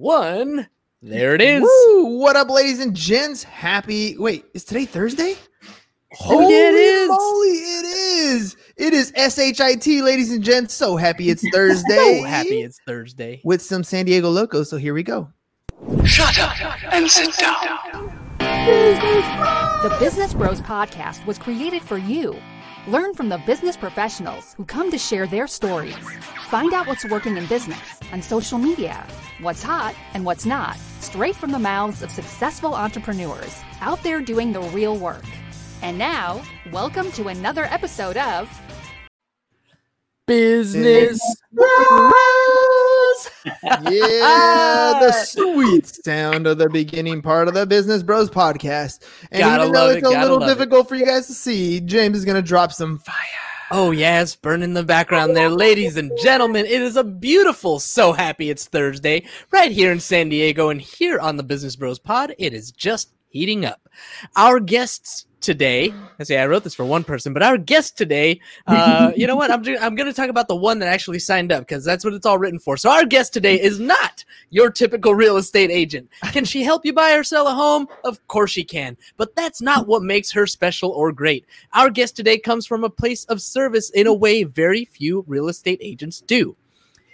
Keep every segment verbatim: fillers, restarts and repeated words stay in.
one. There it is. Woo! What up, ladies and gents? Happy. Wait, is today Thursday? Holy moly, it is. It is S H I T, ladies and gents. So happy it's Thursday. So happy it's Thursday. With some San Diego locos. So here we go. Shut up and sit down. The Business Bros Podcast was created for you. Learn from the business professionals who come to share their stories. Find out what's working in business, on social media, what's hot and what's not, straight from the mouths of successful entrepreneurs out there doing the real work. And now, welcome to another episode of Business Bros. Yeah, the sweet sound of the beginning part of the Business Bros Podcast. And gotta even though it's it, a little difficult it. for you guys to see, James is going to drop some fire. Oh, yes, burn in the background there. Ladies and gentlemen, it is a beautiful, so happy it's Thursday right here in San Diego. And here on the Business Bros Pod, it is just heating up. Our guests today, I say I wrote this for one person, but our guest today, uh, you know what? I'm, I'm going to talk about the one that actually signed up because that's what it's all written for. So our guest today is not your typical real estate agent. Can she help you buy or sell a home? Of course she can, but that's not what makes her special or great. Our guest today comes from a place of service in a way very few real estate agents do.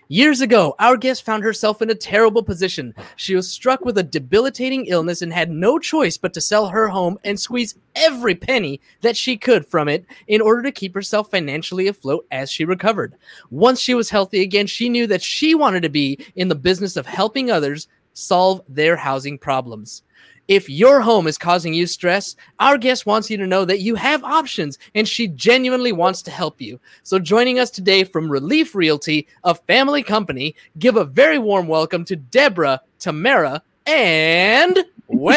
Years ago, our guest found herself in a terrible position. She was struck with a debilitating illness and had no choice but to sell her home and squeeze every penny that she could from it in order to keep herself financially afloat as she recovered. Once she was healthy again, she knew that she wanted to be in the business of helping others solve their housing problems. If your home is causing you stress, our guest wants you to know that you have options and she genuinely wants to help you. So joining us today from Relief Realty, a family company, give a very warm welcome to Deborah, Tamara, and Wes.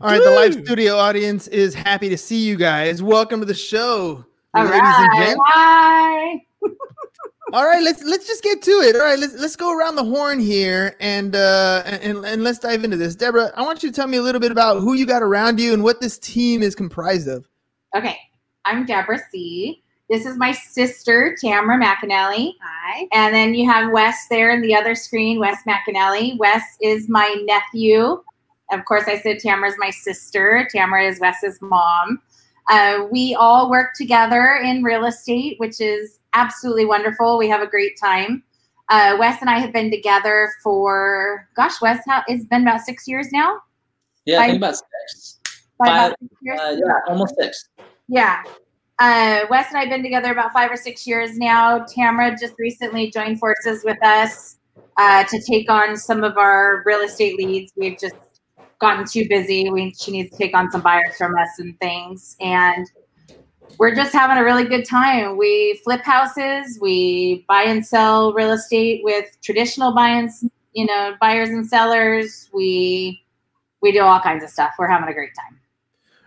All right, the live studio audience is happy to see you guys. Welcome to the show. All ladies right. and gents. Hi. All right, let's let's just get to it. All right, let's let's go around the horn here and uh and, and let's dive into this. Deborah, I want you to tell me a little bit about who you got around you and what this team is comprised of. Okay. I'm Deborah C. This is my sister, Tamara McAnally. Hi. And then you have Wes there in the other screen, Wes McAnally. Wes is my nephew. Of course, I said Tamara's my sister. Tamara is Wes's mom. Uh, we all work together in real estate, which is absolutely wonderful. We have a great time. Uh, Wes and I have been together for, gosh, Wes, how, it's been about six years now? Yeah, Five, I think about six. Five, Five about six years? Uh, yeah, almost six. Yeah. Uh, Wes and I have been together about five or six years now. Tamara just recently joined forces with us uh, to take on some of our real estate leads. We've just gotten too busy. We, she needs to take on some buyers from us and things. And we're just having a really good time. We flip houses. We buy and sell real estate with traditional buy and, you know, buyers and sellers. We, we do all kinds of stuff. We're having a great time.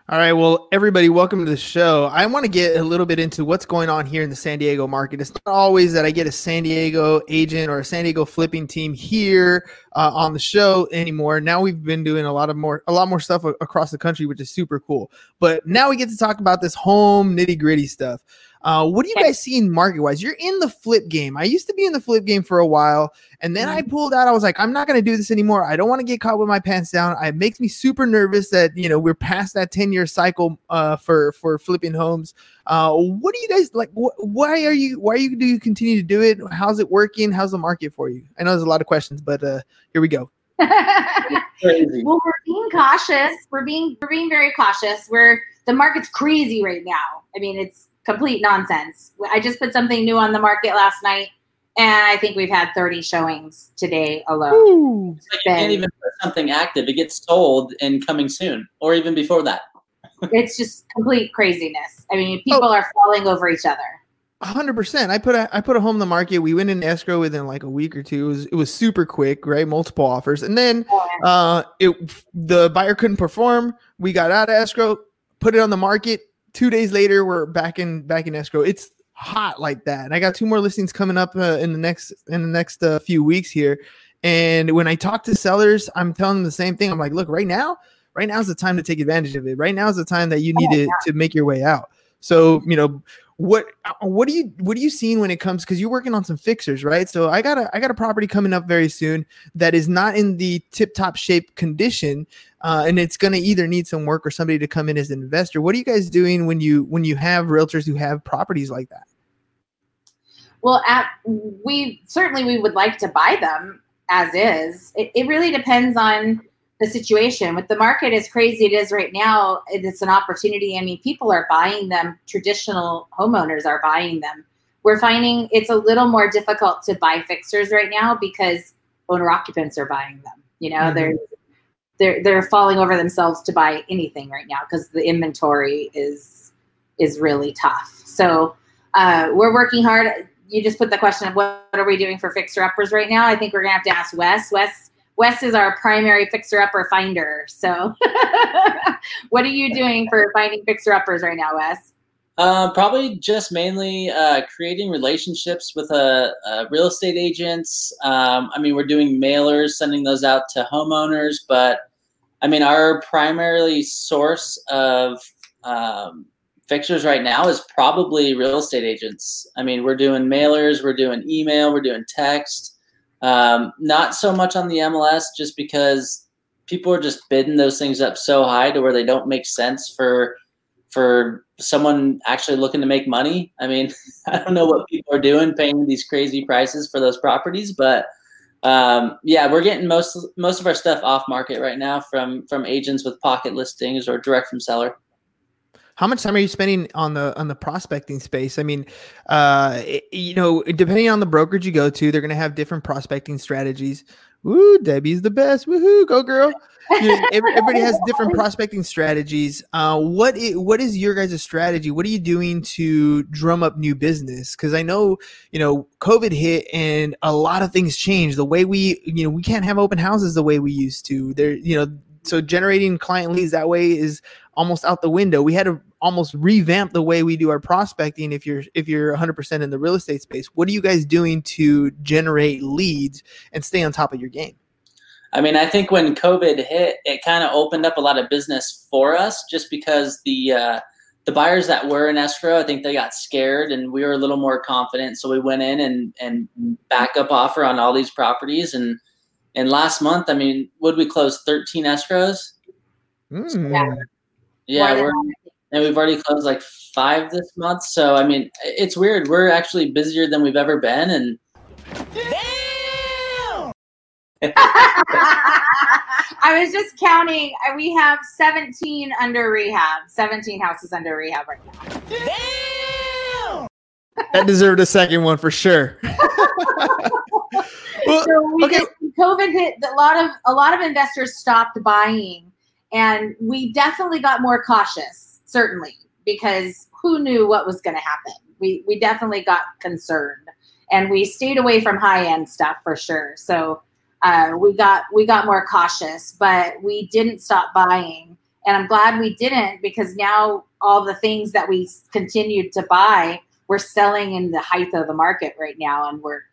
All right. Well, everybody, welcome to the show. I want to get a little bit into what's going on here in the San Diego market. It's not always that I get a San Diego agent or a San Diego flipping team here uh, on the show anymore. Now we've been doing a lot of more, a lot more stuff a- across the country, which is super cool. But now we get to talk about this home nitty gritty stuff. Uh, what do you guys see in market wise? You're in the flip game. I used to be in the flip game for a while. And then I pulled out. I was like, I'm not going to do this anymore. I don't want to get caught with my pants down. It makes me super nervous that, you know, we're past that ten year cycle uh, for, for flipping homes. Uh, what do you guys like? Wh- why are you, why you, do you continue to do it? How's it working? How's the market for you? I know there's a lot of questions, but uh, here we go. Well, we're being cautious. We're being, we're being very cautious. We're, the market's crazy right now. I mean, it's complete nonsense. I just put something new on the market last night, and I think we've had thirty showings today alone. Ooh, it's like you can't even put something active. It gets sold and coming soon, or even before that. It's just complete craziness. I mean, people oh. are falling over each other. one hundred percent. I put a I put a home in the market. We went in escrow within like a week or two. It was, it was super quick, right? Multiple offers. And then oh, yeah. uh, it the buyer couldn't perform. We got out of escrow, put it on the market. Two days later, we're back in back in escrow. It's hot like that. And I got two more listings coming up uh, in the next in the next uh, few weeks here. And when I talk to sellers, I'm telling them the same thing. I'm like, look, right now, Right now is the time to take advantage of it. Right now is the time that you need oh, to, yeah. to make your way out. So, you know, what what do you what are you seeing when it comes, because you're working on some fixers, right? So I got a I got a property coming up very soon that is not in the tip top shape condition, uh, and it's going to either need some work or somebody to come in as an investor. What are you guys doing when you when you have realtors who have properties like that? Well, at, we certainly we would like to buy them as is. It, it really depends on the situation. With the market as crazy it is right now, it's an opportunity. I mean, people are buying them. Traditional homeowners are buying them. We're finding it's a little more difficult to buy fixers right now because owner occupants are buying them. You know, mm-hmm. they're, they're, they're falling over themselves to buy anything right now because the inventory is, is really tough. So uh, we're working hard. You just put the question of what, what are we doing for fixer uppers right now? I think we're going to have to ask Wes. Wes, Wes is our primary fixer-upper finder. So what are you doing for finding fixer-uppers right now, Wes? Um, probably just mainly uh, creating relationships with uh, uh, real estate agents. Um, I mean, we're doing mailers, sending those out to homeowners. But, I mean, our primary source of um, fixers right now is probably real estate agents. I mean, we're doing mailers, we're doing email, we're doing text. Um, not so much on the M L S just because people are just bidding those things up so high to where they don't make sense for, for someone actually looking to make money. I mean, I don't know what people are doing paying these crazy prices for those properties, but, um, yeah, we're getting most, most of our stuff off market right now from, from agents with pocket listings or direct from seller. How much time are you spending on the on the prospecting space? I mean, uh, it, you know, depending on the brokerage you go to, they're going to have different prospecting strategies. Woo, Debbie's the best. Woohoo, go girl. You know, every, everybody has different prospecting strategies. Uh, what is, what is your guys' strategy? What are you doing to drum up new business? Because I know, you know, COVID hit and a lot of things changed. The way we, you know, we can't have open houses the way we used to. There, you know, so generating client leads that way is almost out the window. We had to almost revamp the way we do our prospecting. If you're, if you're one hundred percent in the real estate space, what are you guys doing to generate leads and stay on top of your game? I mean, I think when COVID hit, it kind of opened up a lot of business for us just because the, uh, the buyers that were in escrow, I think they got scared and we were a little more confident. So we went in and, and backup offer on all these properties. And, and last month, I mean, would we close thirteen escrows? Mm. Yeah. Yeah, we're, and we've already closed like five this month. So, I mean, it's weird. We're actually busier than we've ever been. And damn! I was just counting. We have seventeen under rehab, seventeen houses under rehab right now. Damn! That deserved a second one for sure. Well, so we okay. did, COVID hit. A lot of a lot of investors stopped buying. And we definitely got more cautious, certainly, because who knew what was going to happen? We we definitely got concerned, and we stayed away from high end stuff for sure. So uh, we got we got more cautious, but we didn't stop buying, and I'm glad we didn't because now all the things that we continued to buy, we're selling in the height of the market right now, and we're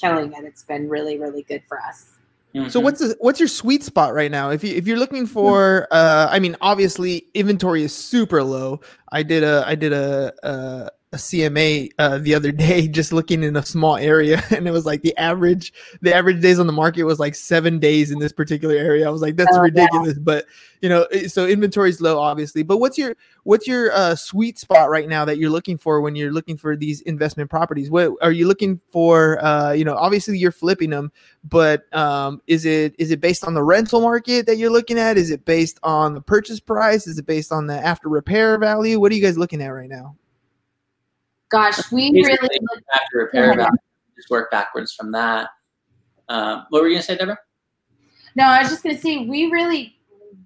killing it. It's been really really good for us. Mm-hmm. So what's the, what's your sweet spot right now? If you if you're looking for, uh, I mean, obviously inventory is super low. I did a I did a a, a C M A uh, the other day, just looking in a small area, and it was like the average the average days on the market was like seven days in this particular area. I was like, that's oh, ridiculous, yeah. But you know, so inventory is low, obviously. But what's your what's your uh, sweet spot right now that you're looking for when you're looking for these investment properties? What are you looking for? Uh, you know, obviously you're flipping them, but um, is it is it based on the rental market that you're looking at? Is it based on the purchase price? Is it based on the after repair value? What are you guys looking at right now? Gosh, we Basically, really look- after repair value. Just work backwards from that. Um, what were you gonna say, Deborah? No, I was just gonna say we really.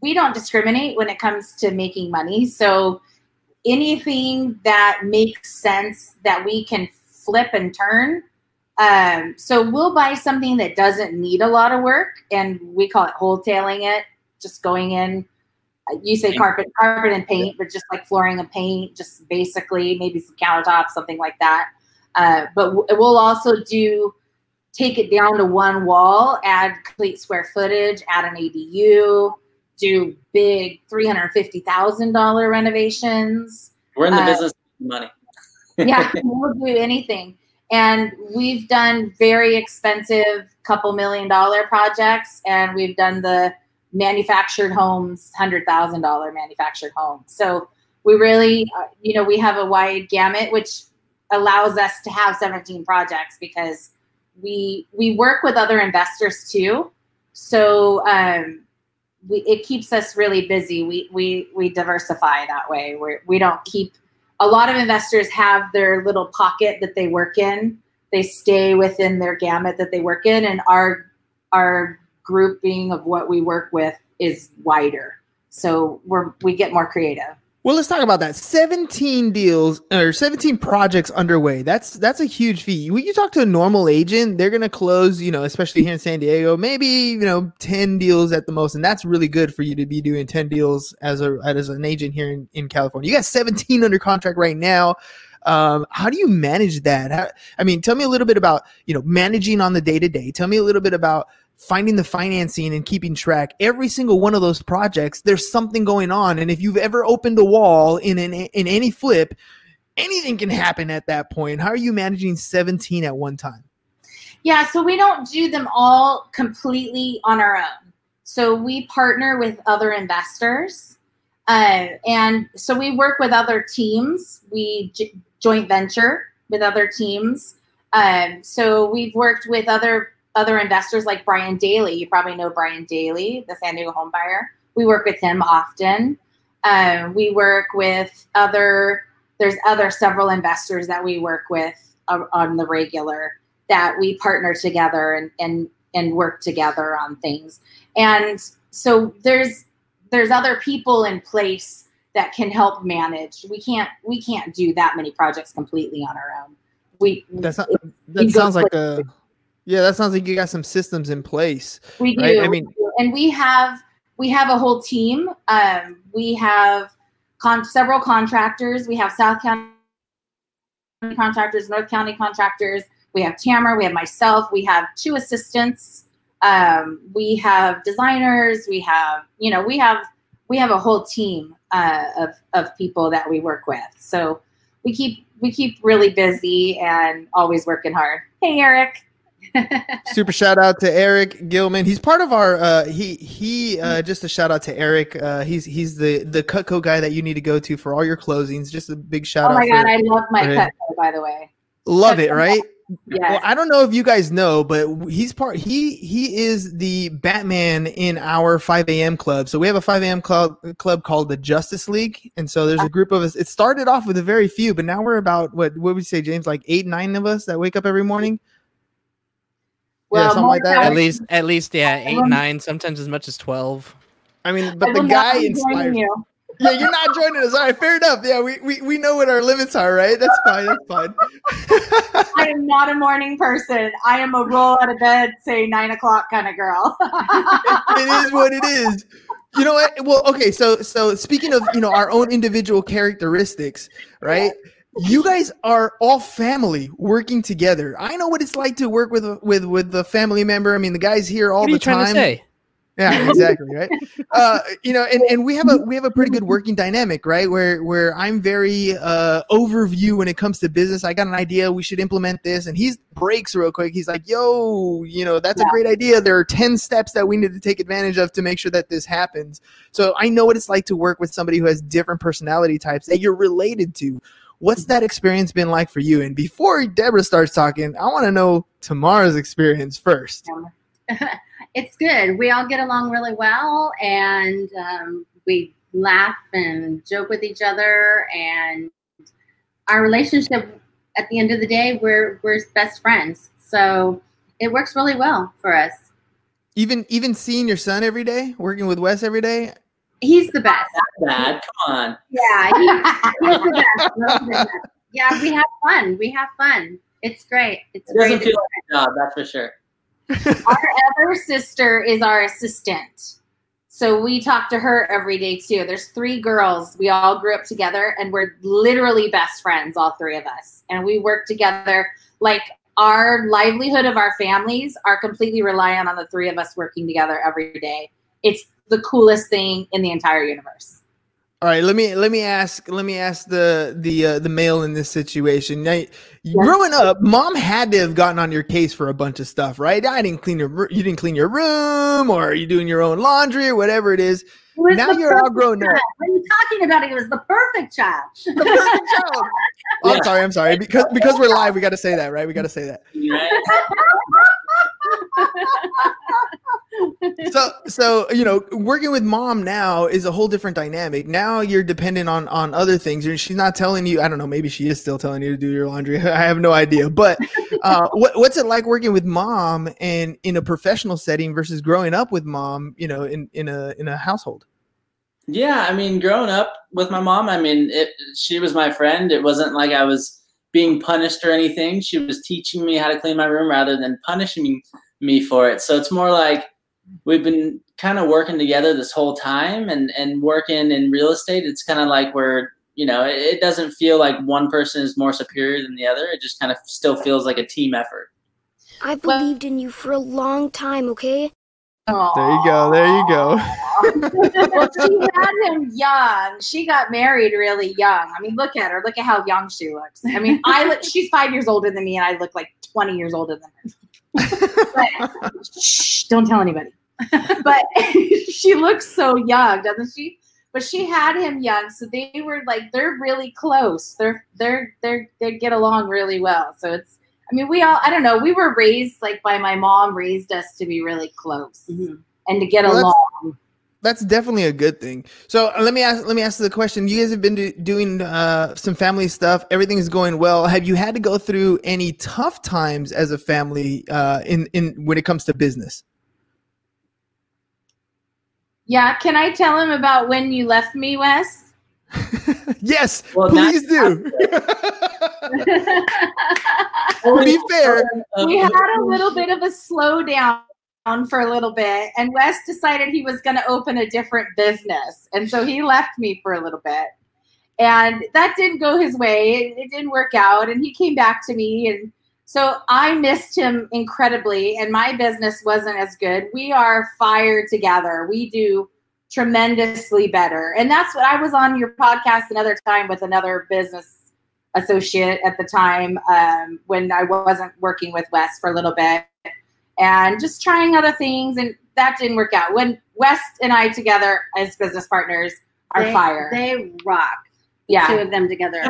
We don't discriminate when it comes to making money. So anything that makes sense that we can flip and turn. Um, so we'll buy something that doesn't need a lot of work. And we call it wholetailing it, just going in. You say carpet, carpet and paint, but just like flooring and paint, just basically maybe some countertops, something like that. Uh, but w- we'll also do take it down to one wall, add complete square footage, add an A D U. do big three hundred fifty thousand dollars renovations. We're in the uh, business of money. Yeah, we'll do anything. And we've done very expensive couple million dollar projects, and we've done the manufactured homes, one hundred thousand dollars manufactured homes. So we really, uh, you know, we have a wide gamut, which allows us to have seventeen projects because we we work with other investors too. So um, we, it keeps us really busy. We we we diversify that way. We we don't keep. A lot of investors have their little pocket that they work in. They stay within their gamut that they work in, and our our grouping of what we work with is wider. So we're we get more creative. Well, let's talk about that. seventeen deals or seventeen projects underway. That's that's a huge fee. When you talk to a normal agent, they're going to close, you know, especially here in San Diego, maybe, you know, ten deals at the most. And that's really good for you to be doing ten deals as a as an agent here in, in California. You got seventeen under contract right now. Um, how do you manage that? How, I mean, tell me a little bit about, you know, managing on the day to day. Tell me a little bit about finding the financing and keeping track. Every single one of those projects, there's something going on. And if you've ever opened a wall in an, in any flip, anything can happen at that point. How are you managing seventeen at one time? Yeah, so we don't do them all completely on our own. So we partner with other investors. Uh, and so we work with other teams. We j- joint venture with other teams. Um, so we've worked with other Other investors like Brian Daly. You probably know Brian Daly, the San Diego home buyer. We work with him often. Um, we work with other, there's other several investors that we work with uh, on the regular that we partner together and, and, and work together on things. And so there's, there's other people in place that can help manage. We can't, we can't do that many projects completely on our own. We, That's not, that sounds like a, Yeah, that sounds like you got some systems in place. We do. Right? I mean, and we have we have a whole team. Um, we have con- several contractors. We have South County contractors, North County contractors. We have Tamara. We have myself. We have two assistants. Um, we have designers. We have you know we have we have a whole team uh, of of people that we work with. So we keep we keep really busy and always working hard. Hey, Eric. Super shout out to Eric Gilman. He's part of our uh, he he uh, just a shout out to Eric. Uh, he's he's the the Cutco guy that you need to go to for all your closings. Just a big shout oh out. Oh my god, for, I love my Cutco, by the way. Love Cutco. It, right? Yes. Well, I don't know if you guys know, but he's part he he is the Batman in our five a.m. club. So we have a five a.m. club club called the Justice League, and so there's a group of us. It started off with a very few, but now we're about what what would we say, James? Like eight, nine of us that wake up every morning. Yeah, well, like that. At least, at least, yeah, eight, um, nine, sometimes as much as twelve. I mean, but I the guy inspired you. Yeah, you're not joining us. All right, fair enough. Yeah, we, we, we know what our limits are, right? That's fine. That's fine. I am not a morning person. I am a roll out of bed, say nine o'clock kind of girl. It is what it is. You know what? Well, okay. So, so speaking of, you know, our own individual characteristics, right? Yeah. You guys are all family working together. I know what it's like to work with with with a family member. I mean, the guy's here all what are you the time. Trying to say? Yeah, exactly, right? Uh, you know, and, and we have a we have a pretty good working dynamic, right? Where where I'm very uh, overview when it comes to business. I got an idea, we should implement this, and he's breaks real quick. He's like, "Yo, you know, that's yeah. a great idea. There are ten steps that we need to take advantage of to make sure that this happens." So I know what it's like to work with somebody who has different personality types that you're related to. What's that experience been like for you? And before Deborah starts talking, I want to know Tamara's experience first. It's good. We all get along really well, and um, we laugh and joke with each other. And our relationship, at the end of the day, we're we're best friends. So it works really well for us. Even even seeing your son every day, working with Wes every day. He's the best. Not bad. Come on. Yeah, he, he's the best. He's the best. Yeah, we have fun. We have fun. It's great. It's it doesn't great. Feel like a job, that's for sure. Our other sister is our assistant, so we talk to her every day too. There's three girls. We all grew up together, and we're literally best friends, all three of us, and we work together. Like our livelihood of our families are completely reliant on the three of us working together every day. It's the coolest thing in the entire universe. All right, let me let me ask let me ask the the uh, the male in this situation. Now, yes. Growing up, mom had to have gotten on your case for a bunch of stuff, right? I didn't clean your you didn't clean your room, or you're doing your own laundry, or whatever it is. It now you're all grown up. What are you talking about? It was the perfect child. The perfect child. Oh, I'm sorry, I'm sorry. Because because we're live, we got to say that, right? We got to say that. Yes. so so you know, working with mom now is a whole different dynamic. Now you're dependent on on other things. She's not telling you, I don't know, maybe she is still telling you to do your laundry, I have no idea, but uh what, what's it like working with mom and in a professional setting versus growing up with mom, you know, in in a in a household? Yeah, I mean, growing up with my mom, I mean, it, she was my friend. It wasn't like I was being punished or anything. She was teaching me how to clean my room rather than punishing me for it. So it's more like we've been kind of working together this whole time, and, and working in real estate, it's kind of like we're, you know, it, it doesn't feel like one person is more superior than the other. It just kind of still feels like a team effort. I believed in you for a long time, okay? Aww. There you go. There you go. Well, she had him young. She got married really young. I mean, look at her. Look at how young she looks. I mean, I look, she's five years older than me, and I look like twenty years older than her. But shh, don't tell anybody. But she looks so young, doesn't she? But she had him young, so they were like, they're really close. They're they're they're they get along really well. So it's. I mean, we all, I don't know, we were raised, like, by my mom raised us to be really close, mm-hmm. and to get well, along. That's, that's definitely a good thing. So uh, let me ask, let me ask the question. You guys have been do, doing uh, some family stuff. Everything is going well. Have you had to go through any tough times as a family uh, in, in when it comes to business? Yeah. Can I tell him about when you left me, Wes? Yes, well, please do. To be fair, we had a little bit of a slowdown for a little bit, and Wes decided he was going to open a different business, and so he left me for a little bit, and that didn't go his way. It, it didn't work out, and he came back to me, and so I missed him incredibly, and my business wasn't as good. We are fired together. We do tremendously better. And that's what I was on your podcast another time with another business associate at the time, um, when I wasn't working with Wes for a little bit, and just trying other things. And that didn't work out. When Wes and I together as business partners are they, fire. They rock. Yeah. The two of them together.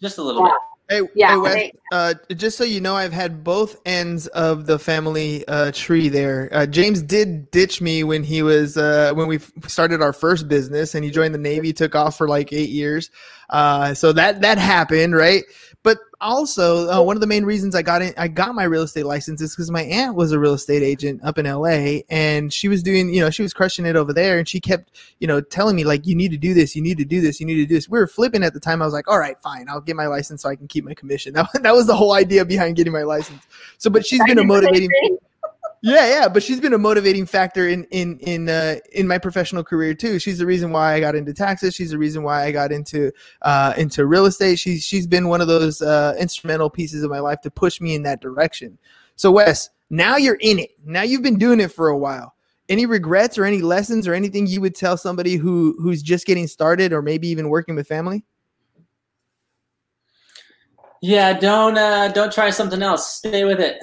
Just a little yeah. bit. Hey, yeah. hey Wes, uh, just so you know, I've had both ends of the family uh, tree there. Uh, James did ditch me when he was uh, when we started our first business, and he joined the Navy, took off for like eight years. Uh, so that that happened, right? But also, uh, one of the main reasons I got in, I got my real estate license is because my aunt was a real estate agent up in L A, and she was doing, you know, she was crushing it over there, and she kept, you know, telling me like, you need to do this, you need to do this, you need to do this. We were flipping at the time. I was like, all right, fine, I'll get my license so I can keep my commission. That, that was the whole idea behind getting my license. So, but she's been a motivating. Yeah, yeah, but she's been a motivating factor in in in uh, in my professional career too. She's the reason why I got into taxes. She's the reason why I got into uh, into real estate. She's she's been one of those uh, instrumental pieces of my life to push me in that direction. So Wes, now you're in it. Now you've been doing it for a while. Any regrets or any lessons or anything you would tell somebody who who's just getting started or maybe even working with family? Yeah, don't uh, don't try something else. Stay with it.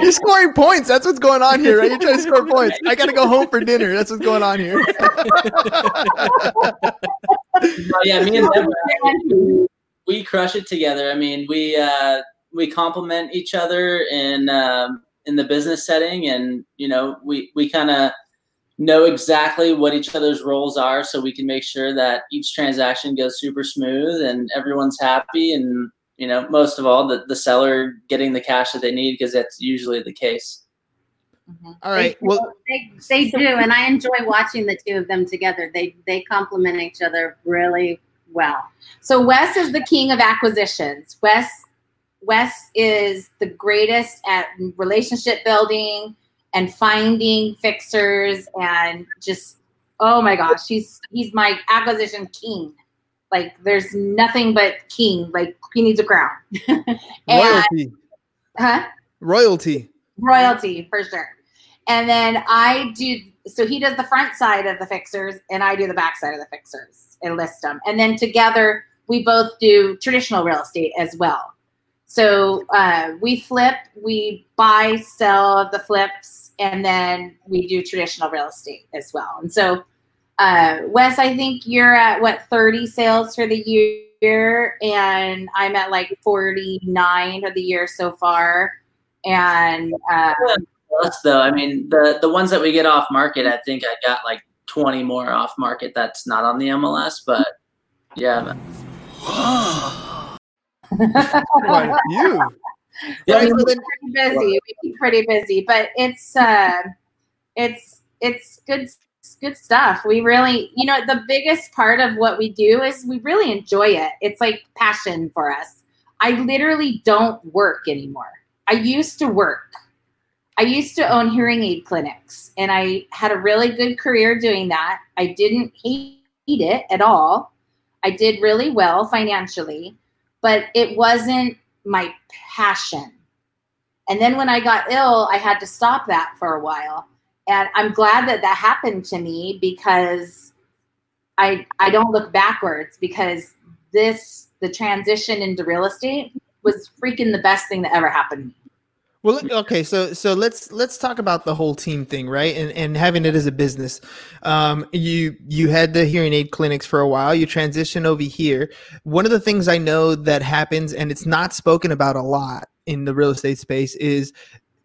You're scoring points. That's what's going on here, right? You're trying to score points. I got to go home for dinner. That's what's going on here. Oh, yeah, me and Deborah, we crush it together. I mean, we uh, we complement each other in um, in the business setting, and you know, we we kind of know exactly what each other's roles are, so we can make sure that each transaction goes super smooth and everyone's happy, and you know, most of all, the, the seller getting the cash that they need, because that's usually the case. Mm-hmm. All right. They, well, they, they do, and I enjoy watching the two of them together. They they complement each other really well. So Wes is the king of acquisitions. Wes Wes is the greatest at relationship building and finding fixers, and just, oh my gosh, he's he's my acquisition king. Like, there's nothing but king. Like, he needs a crown. And, royalty. Huh? Royalty. Royalty, for sure. And then I do, so he does the front side of the fixers and I do the back side of the fixers and list them. And then together we both do traditional real estate as well. So uh, we flip, we buy, sell the flips, and then we do traditional real estate as well. And so, uh, Wes, I think you're at, what, thirty sales for the year, and I'm at like forty-nine for the year so far. And uh, plus, though, I mean, the the ones that we get off market, I think I got like twenty more off market that's not on the M L S, but yeah. Like you. Yeah, we keep pretty busy. We keep pretty busy, but it's uh, it's it's good it's good stuff. We really, you know, the biggest part of what we do is we really enjoy it. It's like passion for us. I literally don't work anymore. I used to work. I used to own hearing aid clinics, and I had a really good career doing that. I didn't hate it at all. I did really well financially. But it wasn't my passion. And then when I got ill, I had to stop that for a while. And I'm glad that that happened to me, because I I don't look backwards, because this, the transition into real estate was freaking the best thing that ever happened to me. Well, okay, so so let's let's talk about the whole team thing, right? And and having it as a business. Um, you you had the hearing aid clinics for a while. You transitioned over here. One of the things I know that happens, and it's not spoken about a lot in the real estate space, is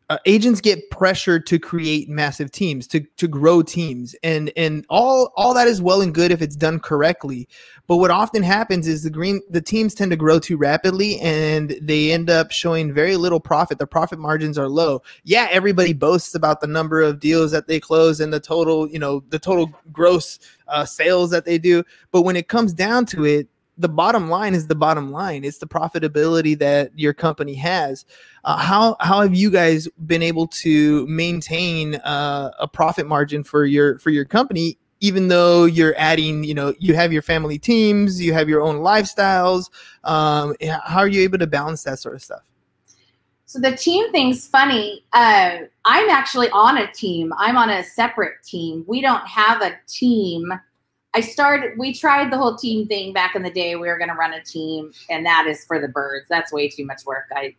uh, agents get pressured to create massive teams, to to grow teams, and and all all that is well and good if it's done correctly. But what often happens is the green the teams tend to grow too rapidly, and they end up showing very little profit. Their profit margins are low. Yeah, everybody boasts about the number of deals that they close and the total, you know, the total gross uh, sales that they do. But when it comes down to it, the bottom line is the bottom line. It's the profitability that your company has. Uh, how how have you guys been able to maintain uh, a profit margin for your for your company? Even though you're adding, you know, you have your family teams, you have your own lifestyles. Um, how are you able to balance that sort of stuff? So the team thing's funny. Uh, I'm actually on a team. I'm on a separate team. We don't have a team. I started, we tried the whole team thing back in the day. We were going to run a team, and that is for the birds. That's way too much work. I,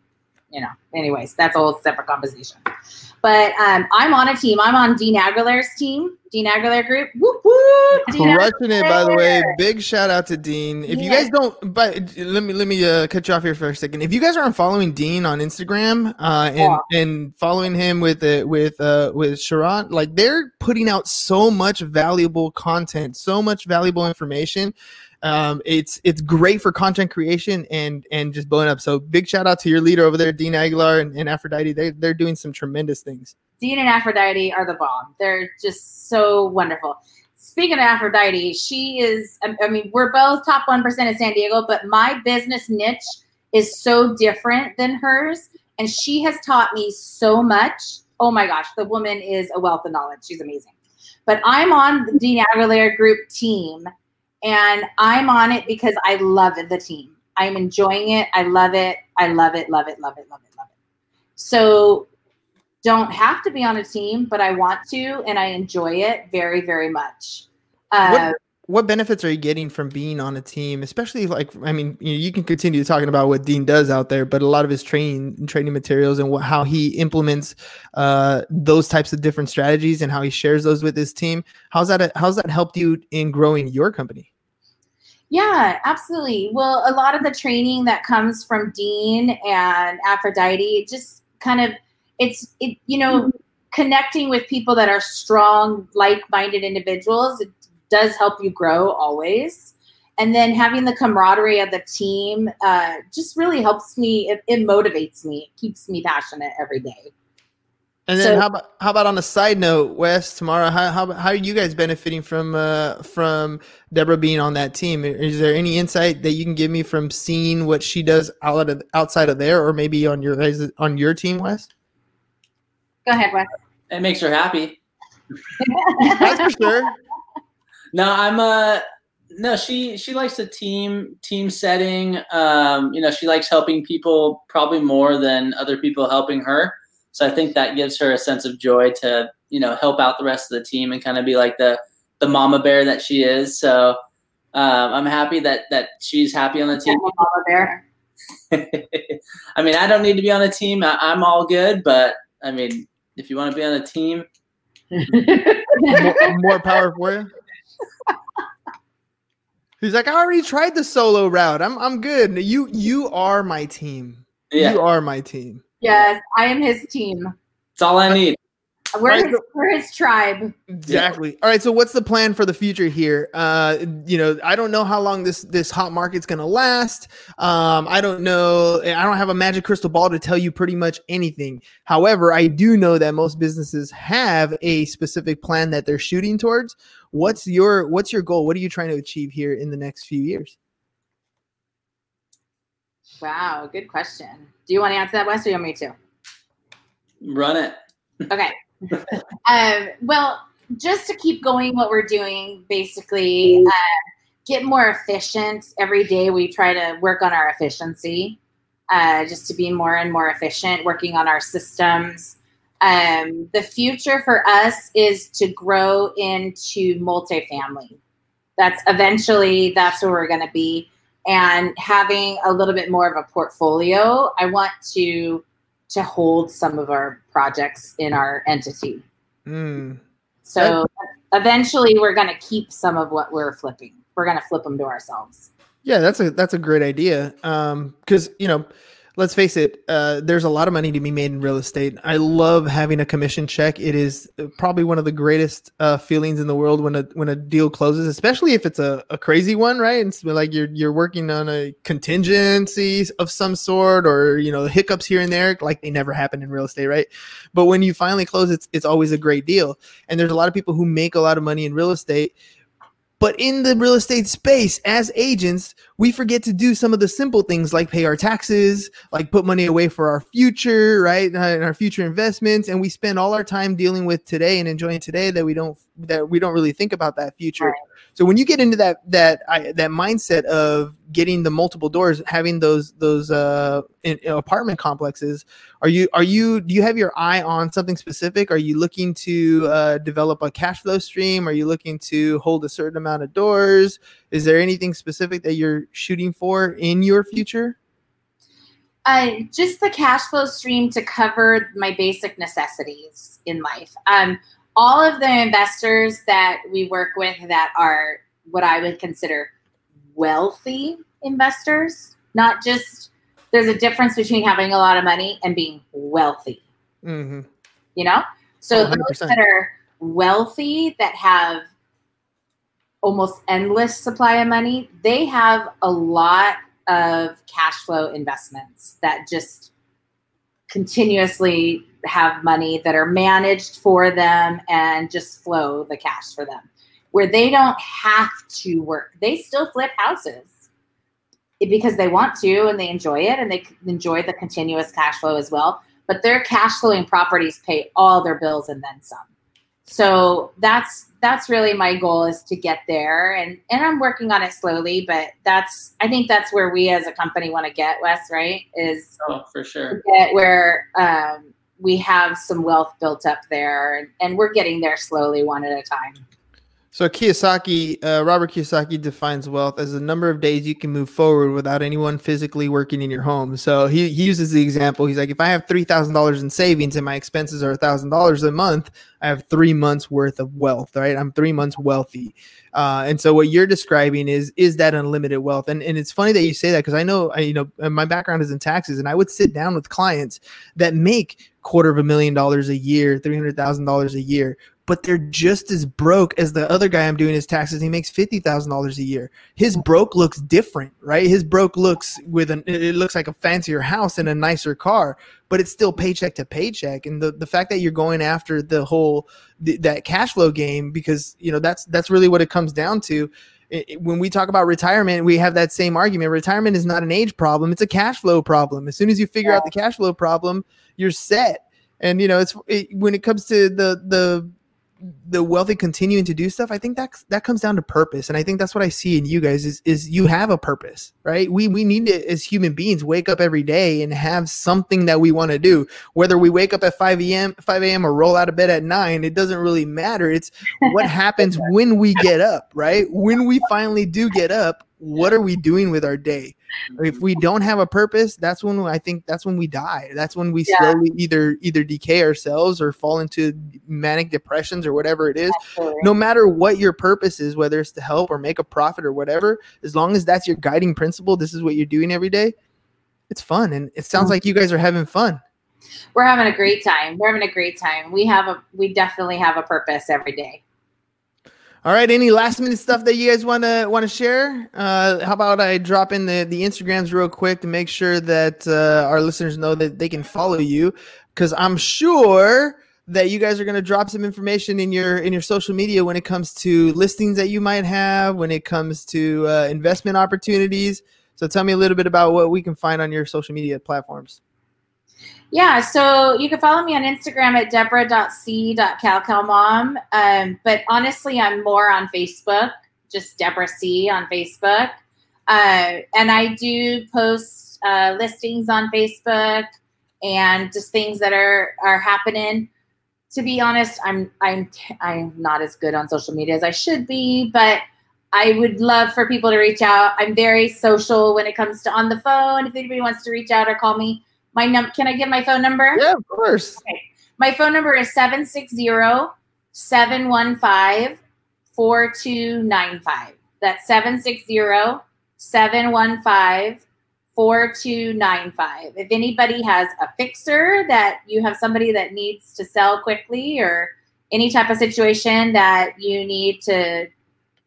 you know, anyways, that's a whole separate conversation. But um, I'm on a team. I'm on Dean Aguilar's team, Dean Aguilar Group. Whoop, whoop. Dean Crushing Aguilar. It, by the way. Big shout out to Dean. If yeah. you guys don't, but let me let me uh, cut you off here for a second. If you guys aren't following Dean on Instagram uh, and yeah. and following him with uh, with uh, with Sharon, like they're putting out so much valuable content, so much valuable information. Um, it's it's great for content creation and and just blowing up. So big shout out to your leader over there, Dean Aguilar and, and Aphrodite. They they're doing some tremendous things. Dean and Aphrodite are the bomb. They're just so wonderful. Speaking of Aphrodite, she is. I mean, we're both top one percent in San Diego, but my business niche is so different than hers, and she has taught me so much. Oh my gosh, the woman is a wealth of knowledge. She's amazing. But I'm on the Dean Aguilar Group team. And I'm on it because I love the team. I'm enjoying it. I love it. I love it, love it, love it, love it, love it. So don't have to be on a team, but I want to, and I enjoy it very, very much. Uh, what, what benefits are you getting from being on a team? Especially like, I mean, you know, you can continue talking about what Dean does out there, but a lot of his training, training materials and what, how he implements uh, those types of different strategies and how he shares those with his team. How's that, how's that helped you in growing your company? Yeah, absolutely. Well, a lot of the training that comes from Dean and Aphrodite, just kind of, it's, it, you know, mm-hmm. connecting with people that are strong, like-minded individuals, it does help you grow always. And then having the camaraderie of the team uh, just really helps me. It, it motivates me. It keeps me passionate every day. And then so, how about how about on a side note, Wes, Tamara, how how how are you guys benefiting from uh, from Deborah being on that team? Is there any insight that you can give me from seeing what she does out of, outside of there, or maybe on your on your team, Wes? Go ahead, Wes. It makes her happy. That's for sure. No, I'm uh no she she likes the team team setting. Um, you know, she likes helping people probably more than other people helping her. So I think that gives her a sense of joy to, you know, help out the rest of the team and kind of be like the, the mama bear that she is. So um, I'm happy that, that she's happy on the team. I'm a mama bear. I mean, I don't need to be on a team. I, I'm all good. But, I mean, if you want to be on a team. more, more power for you. He's like, I already tried the solo route. I'm I'm good. You you are my team. Yeah. You are my team. Yes, I am his team. That's all I need. We're, right. his, we're his tribe. Exactly. All right, so what's the plan for the future here? Uh, you know, I don't know how long this, this hot market's going to last. Um, I don't know. I don't have a magic crystal ball to tell you pretty much anything. However, I do know that most businesses have a specific plan that they're shooting towards. What's your what's your goal? What are you trying to achieve here in the next few years? Wow, good question. Do you want to answer that, Wes, or you want me to? Run it. Okay. um, well, just to keep going what we're doing, basically, uh, get more efficient. Every day we try to work on our efficiency, uh, just to be more and more efficient, working on our systems. Um, the future for us is to grow into multifamily. That's eventually, that's where we're going to be. And having a little bit more of a portfolio, I want to to hold some of our projects in our entity. Mm. So that, eventually we're going to keep some of what we're flipping. We're going to flip them to ourselves. Yeah, that's a that's a great idea. Um, because, you know, let's face it, uh, there's a lot of money to be made in real estate. I love having a commission check. It is probably one of the greatest uh, feelings in the world when a when a deal closes, especially if it's a, a crazy one, right? It's like you're you're working on a contingency of some sort, or, you know, hiccups here and there, like they never happen in real estate, right? But when you finally close, it's it's always a great deal. And there's a lot of people who make a lot of money in real estate. But in the real estate space, as agents, we forget to do some of the simple things like pay our taxes, like put money away for our future, right? And our future investments. And we spend all our time dealing with today and enjoying today that we don't that we don't really think about that future. Right. So when you get into that that I, that mindset of getting the multiple doors, having those those uh, in, in apartment complexes, are you are you do you have your eye on something specific? Are you looking to uh, develop a cash flow stream? Are you looking to hold a certain amount of doors? Is there anything specific that you're shooting for in your future? Uh, just the cash flow stream to cover my basic necessities in life. Um, all of the investors that we work with that are what I would consider wealthy investors, not just, there's a difference between having a lot of money and being wealthy, mm-hmm. you know? So one hundred percent. Those that are wealthy, that have almost endless supply of money, they have a lot of cash flow investments that just continuously have money that are managed for them and just flow the cash for them, where they don't have to work. They still flip houses because they want to and they enjoy it and they enjoy the continuous cash flow as well. But their cash flowing properties pay all their bills and then some. So that's that's really my goal, is to get there, and, and I'm working on it slowly, but that's I think that's where we as a company want to get, Wes, right? Is oh, for sure. Get where um, we have some wealth built up there, and, and we're getting there slowly, one at a time. So Kiyosaki, uh, Robert Kiyosaki defines wealth as the number of days you can move forward without anyone physically working in your home. So he, he uses the example. He's like, if I have three thousand dollars in savings and my expenses are one thousand dollars a month, I have three months worth of wealth, right? I'm three months wealthy. Uh, and so what you're describing is, is that unlimited wealth. And and it's funny that you say that, because I know, I, you know, my background is in taxes, and I would sit down with clients that make quarter of a million dollars a year, three hundred thousand dollars a year, but they're just as broke as the other guy I'm doing his taxes. He makes fifty thousand dollars a year. His broke looks different, right? His broke looks with an, it looks like a fancier house and a nicer car, but it's still paycheck to paycheck. And the, the fact that you're going after the whole, th- that cash flow game, because, you know, that's, that's really what it comes down to. When we talk about retirement, we have that same argument. Retirement is not an age problem. It's a cash flow problem. As soon as you figure yeah. out the cash flow problem, you're set. And, you know, it's it, when it comes to the, the, the wealthy continuing to do stuff, I think that's, that comes down to purpose. And I think that's what I see in you guys is, is you have a purpose, right? We, we need to, as human beings, wake up every day and have something that we want to do, whether we wake up at five a.m. or roll out of bed at nine, it doesn't really matter. It's what happens when we get up, right? When we finally do get up, what are we doing with our day? If we don't have a purpose, that's when I think that's when we die. That's when we yeah. slowly either either decay ourselves or fall into manic depressions or whatever it is. Absolutely. No matter what your purpose is, whether it's to help or make a profit or whatever, as long as that's your guiding principle, this is what you're doing every day, it's fun. And it sounds mm-hmm. like you guys are having fun. We're having a great time. We're having a great time. We have a we definitely have a purpose every day. All right. Any last minute stuff that you guys want to want to share? Uh, how about I drop in the, the Instagrams real quick to make sure that uh, our listeners know that they can follow you, because I'm sure that you guys are going to drop some information in your in your social media when it comes to listings that you might have, when it comes to uh, investment opportunities. So tell me a little bit about what we can find on your social media platforms. Yeah, so you can follow me on Instagram at deborah dot c dot cal cal mom. Um, but honestly, I'm more on Facebook, just Deborah C on Facebook. Uh, and I do post uh, listings on Facebook and just things that are, are happening. To be honest, I'm I'm I'm not as good on social media as I should be, but I would love for people to reach out. I'm very social when it comes to on the phone. If anybody wants to reach out or call me, My num- Can I give my phone number? Yeah, of course. Okay. My phone number is seven six zero, seven one five, four two nine five. That's seven six zero, seven one five, four two nine five. If anybody has a fixer that you have somebody that needs to sell quickly or any type of situation that you need to,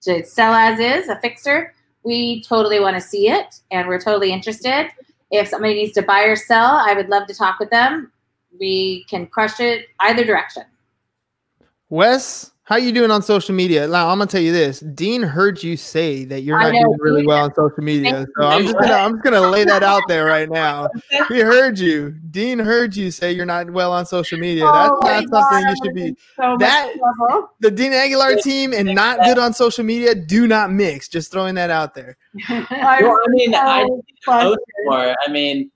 to sell as is, a fixer, we totally want to see it and we're totally interested. If somebody needs to buy or sell, I would love to talk with them. We can crush it either direction. Wes, how you doing on social media? Now, I'm going to tell you this. Dean heard you say that you're not doing really well on social media. So I'm just gonna, I'm just going to lay that out there right now. He heard you. Dean heard you say you're not well on social media. That's not something you should be. That, the Dean Aguilar team and not good on social media do not mix. Just throwing that out there. Well, I mean, I post more. I mean,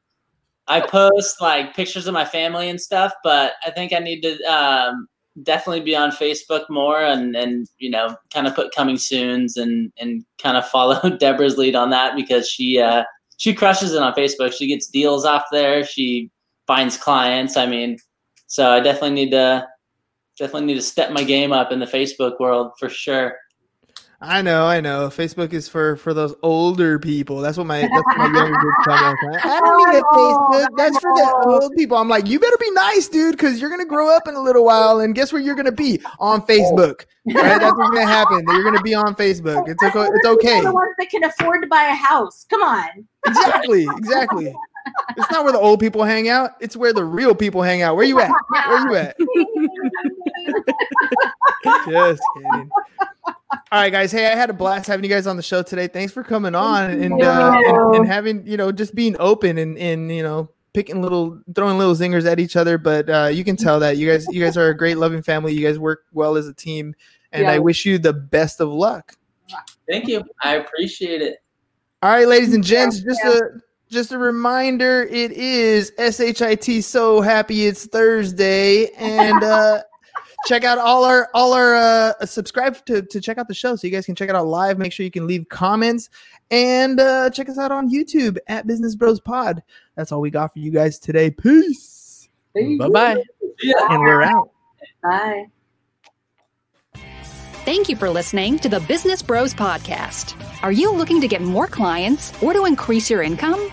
I post like pictures of my family and stuff, but I think I need to um, definitely be on Facebook more and, and you know, kind of put coming soons and, and kind of follow Deborah's lead on that, because she uh, she crushes it on Facebook. She gets deals off there. She finds clients. I mean, so I definitely need to definitely need to step my game up in the Facebook world for sure. I know, I know. Facebook is for, for those older people. That's what my that's what my younger kids tell me. I don't need a Facebook. That's for the old people. I'm like, you better be nice, dude, because you're gonna grow up in a little while, and guess where you're gonna be? On Facebook. Right? That's what's gonna happen. You're gonna be on Facebook. It's okay. It's okay. The ones that can afford to buy a house. Come on. Exactly. Exactly. It's not where the old people hang out. It's where the real people hang out. Where you at? Where you at? Just kidding. All right, guys. Hey, I had a blast having you guys on the show today. Thanks for coming on and uh, and, and having, you know, just being open and, and, you know, picking little, throwing little zingers at each other. But uh, you can tell that you guys, you guys are a great loving family. You guys work well as a team, and yeah. I wish you the best of luck. Thank you. I appreciate it. All right, ladies and gents, just a, just a reminder. It is S H I T. So happy it's Thursday. And, uh, check out all our all our uh, subscribe to, to check out the show so you guys can check it out live. Make sure you can leave comments and uh, check us out on YouTube at Business Bros Pod. That's all we got for you guys today. Peace. Bye bye. And we're out. Bye. Thank you for listening to the Business Bros Podcast. Are you looking to get more clients or to increase your income?